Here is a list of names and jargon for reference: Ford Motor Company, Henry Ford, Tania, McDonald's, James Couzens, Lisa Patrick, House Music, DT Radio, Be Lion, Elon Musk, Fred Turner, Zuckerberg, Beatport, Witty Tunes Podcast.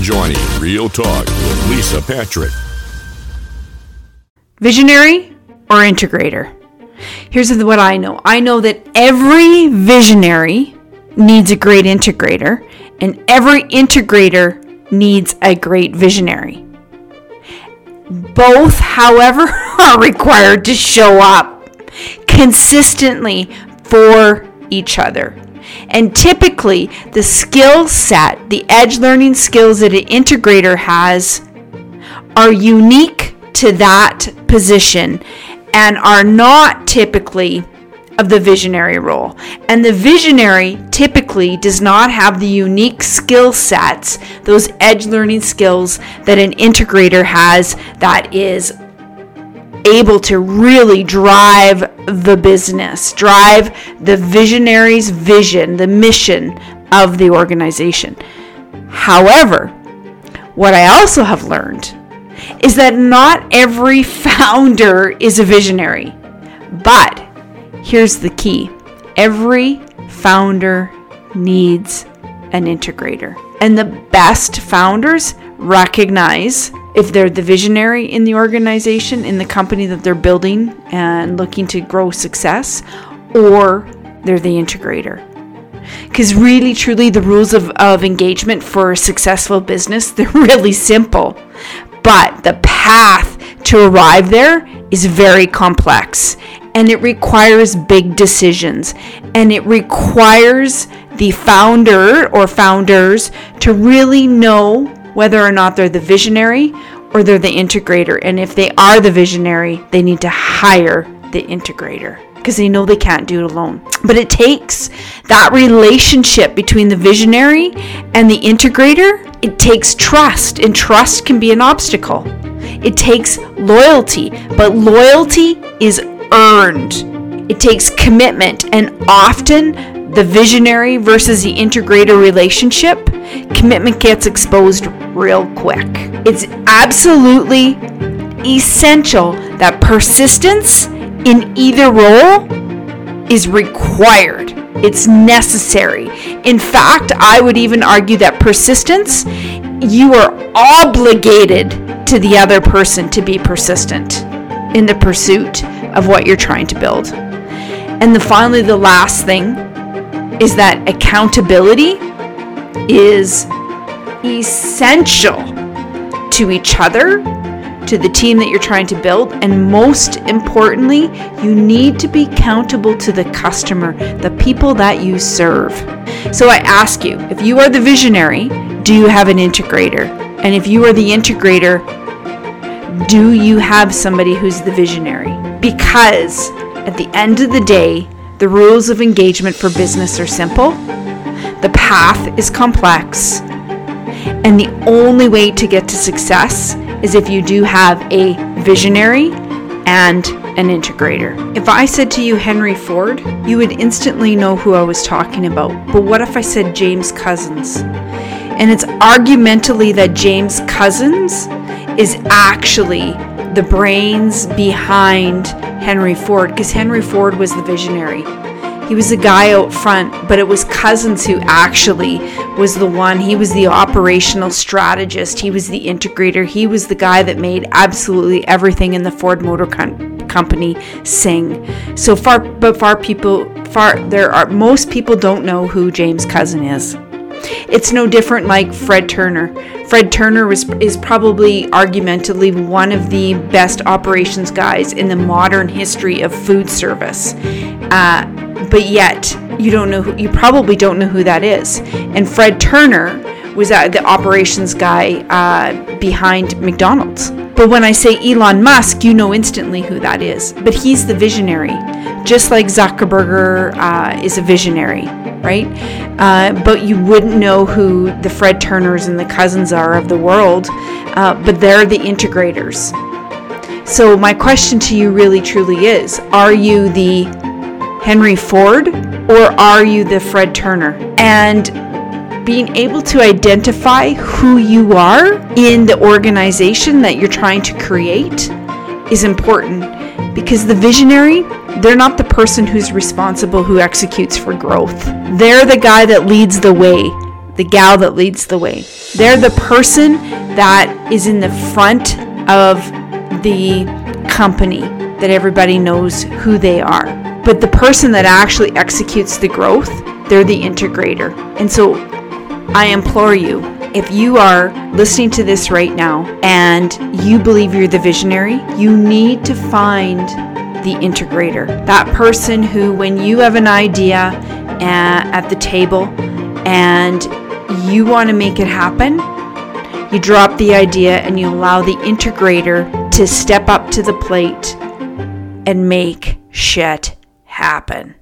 joining Real Talk with Lisa Patrick. Visionary or integrator? Here's what I know. I know that every visionary needs a great integrator, and every integrator needs a great visionary. Both, however, are required to show up consistently for each other. And typically, the skill set, the edge learning skills that an integrator has are unique to that position and are not typically of the visionary role. And the visionary typically does not have the unique skill sets, those edge learning skills that an integrator has that is able to really drive the business, drive the visionary's vision, the mission of the organization. However, what I also have learned is that not every founder is a visionary, but here's the key. Every founder needs an integrator. And the best founders recognize if they're the visionary in the organization, in the company that they're building and looking to grow success, or they're the integrator. Because really, truly, the rules of engagement for a successful business, they're really simple. But the path to arrive there is very complex, and it requires big decisions, and it requires the founder or founders to really know whether or not they're the visionary or they're the integrator. And if they are the visionary, they need to hire the integrator because they know they can't do it alone. But it takes that relationship between the visionary and the integrator. It takes trust, and trust can be an obstacle. It takes loyalty, but loyalty is earned. It takes commitment, and often the visionary versus the integrator relationship, commitment gets exposed real quick. It's absolutely essential that persistence in either role is required. It's necessary. In fact, I would even argue that persistence, you are obligated to the other person to be persistent in the pursuit of what you're trying to build. And finally, the last thing is that accountability is essential to each other, to the team that you're trying to build, and most importantly, you need to be accountable to the customer, the people that you serve. So I ask you, if you are the visionary, do you have an integrator? And if you are the integrator, do you have somebody who's the visionary? Because at the end of the day, the rules of engagement for business are simple, the path is complex, and the only way to get to success is if you do have a visionary and an integrator. If I said to you Henry Ford, you would instantly know who I was talking about. But what if I said James Couzens? And it's argumentally that James Couzens is actually the brains behind Henry Ford, because Henry Ford was the visionary. He was the guy out front, but it was Couzens who actually was the one. He was the operational strategist. He was the integrator. He was the guy that made absolutely everything in the Ford Motor Company sing. So most people don't know who James Couzens is. It's no different like Fred Turner. Fred Turner is probably argumentatively one of the best operations guys in the modern history of food service. But yet, you probably don't know who that is. And Fred Turner was the operations guy behind McDonald's. But when I say Elon Musk, you know instantly who that is. But he's the visionary, just like Zuckerberg is a visionary, right? But you wouldn't know who the Fred Turners and the Couzens are of the world, but they're the integrators. So my question to you really truly is, are you the Henry Ford, or are you the Fred Turner? And being able to identify who you are in the organization that you're trying to create is important, because the visionary, they're not the person who's responsible who executes for growth. They're the guy that leads the way. the gal that leads the way. They're the person that is in the front of the company that everybody knows who they are. But the person that actually executes the growth, they're the integrator. And so I implore you, if you are listening to this right now and you believe you're the visionary, you need to find the integrator, that person who, when you have an idea at the table and you want to make it happen, you drop the idea and you allow the integrator to step up to the plate and make shit happen.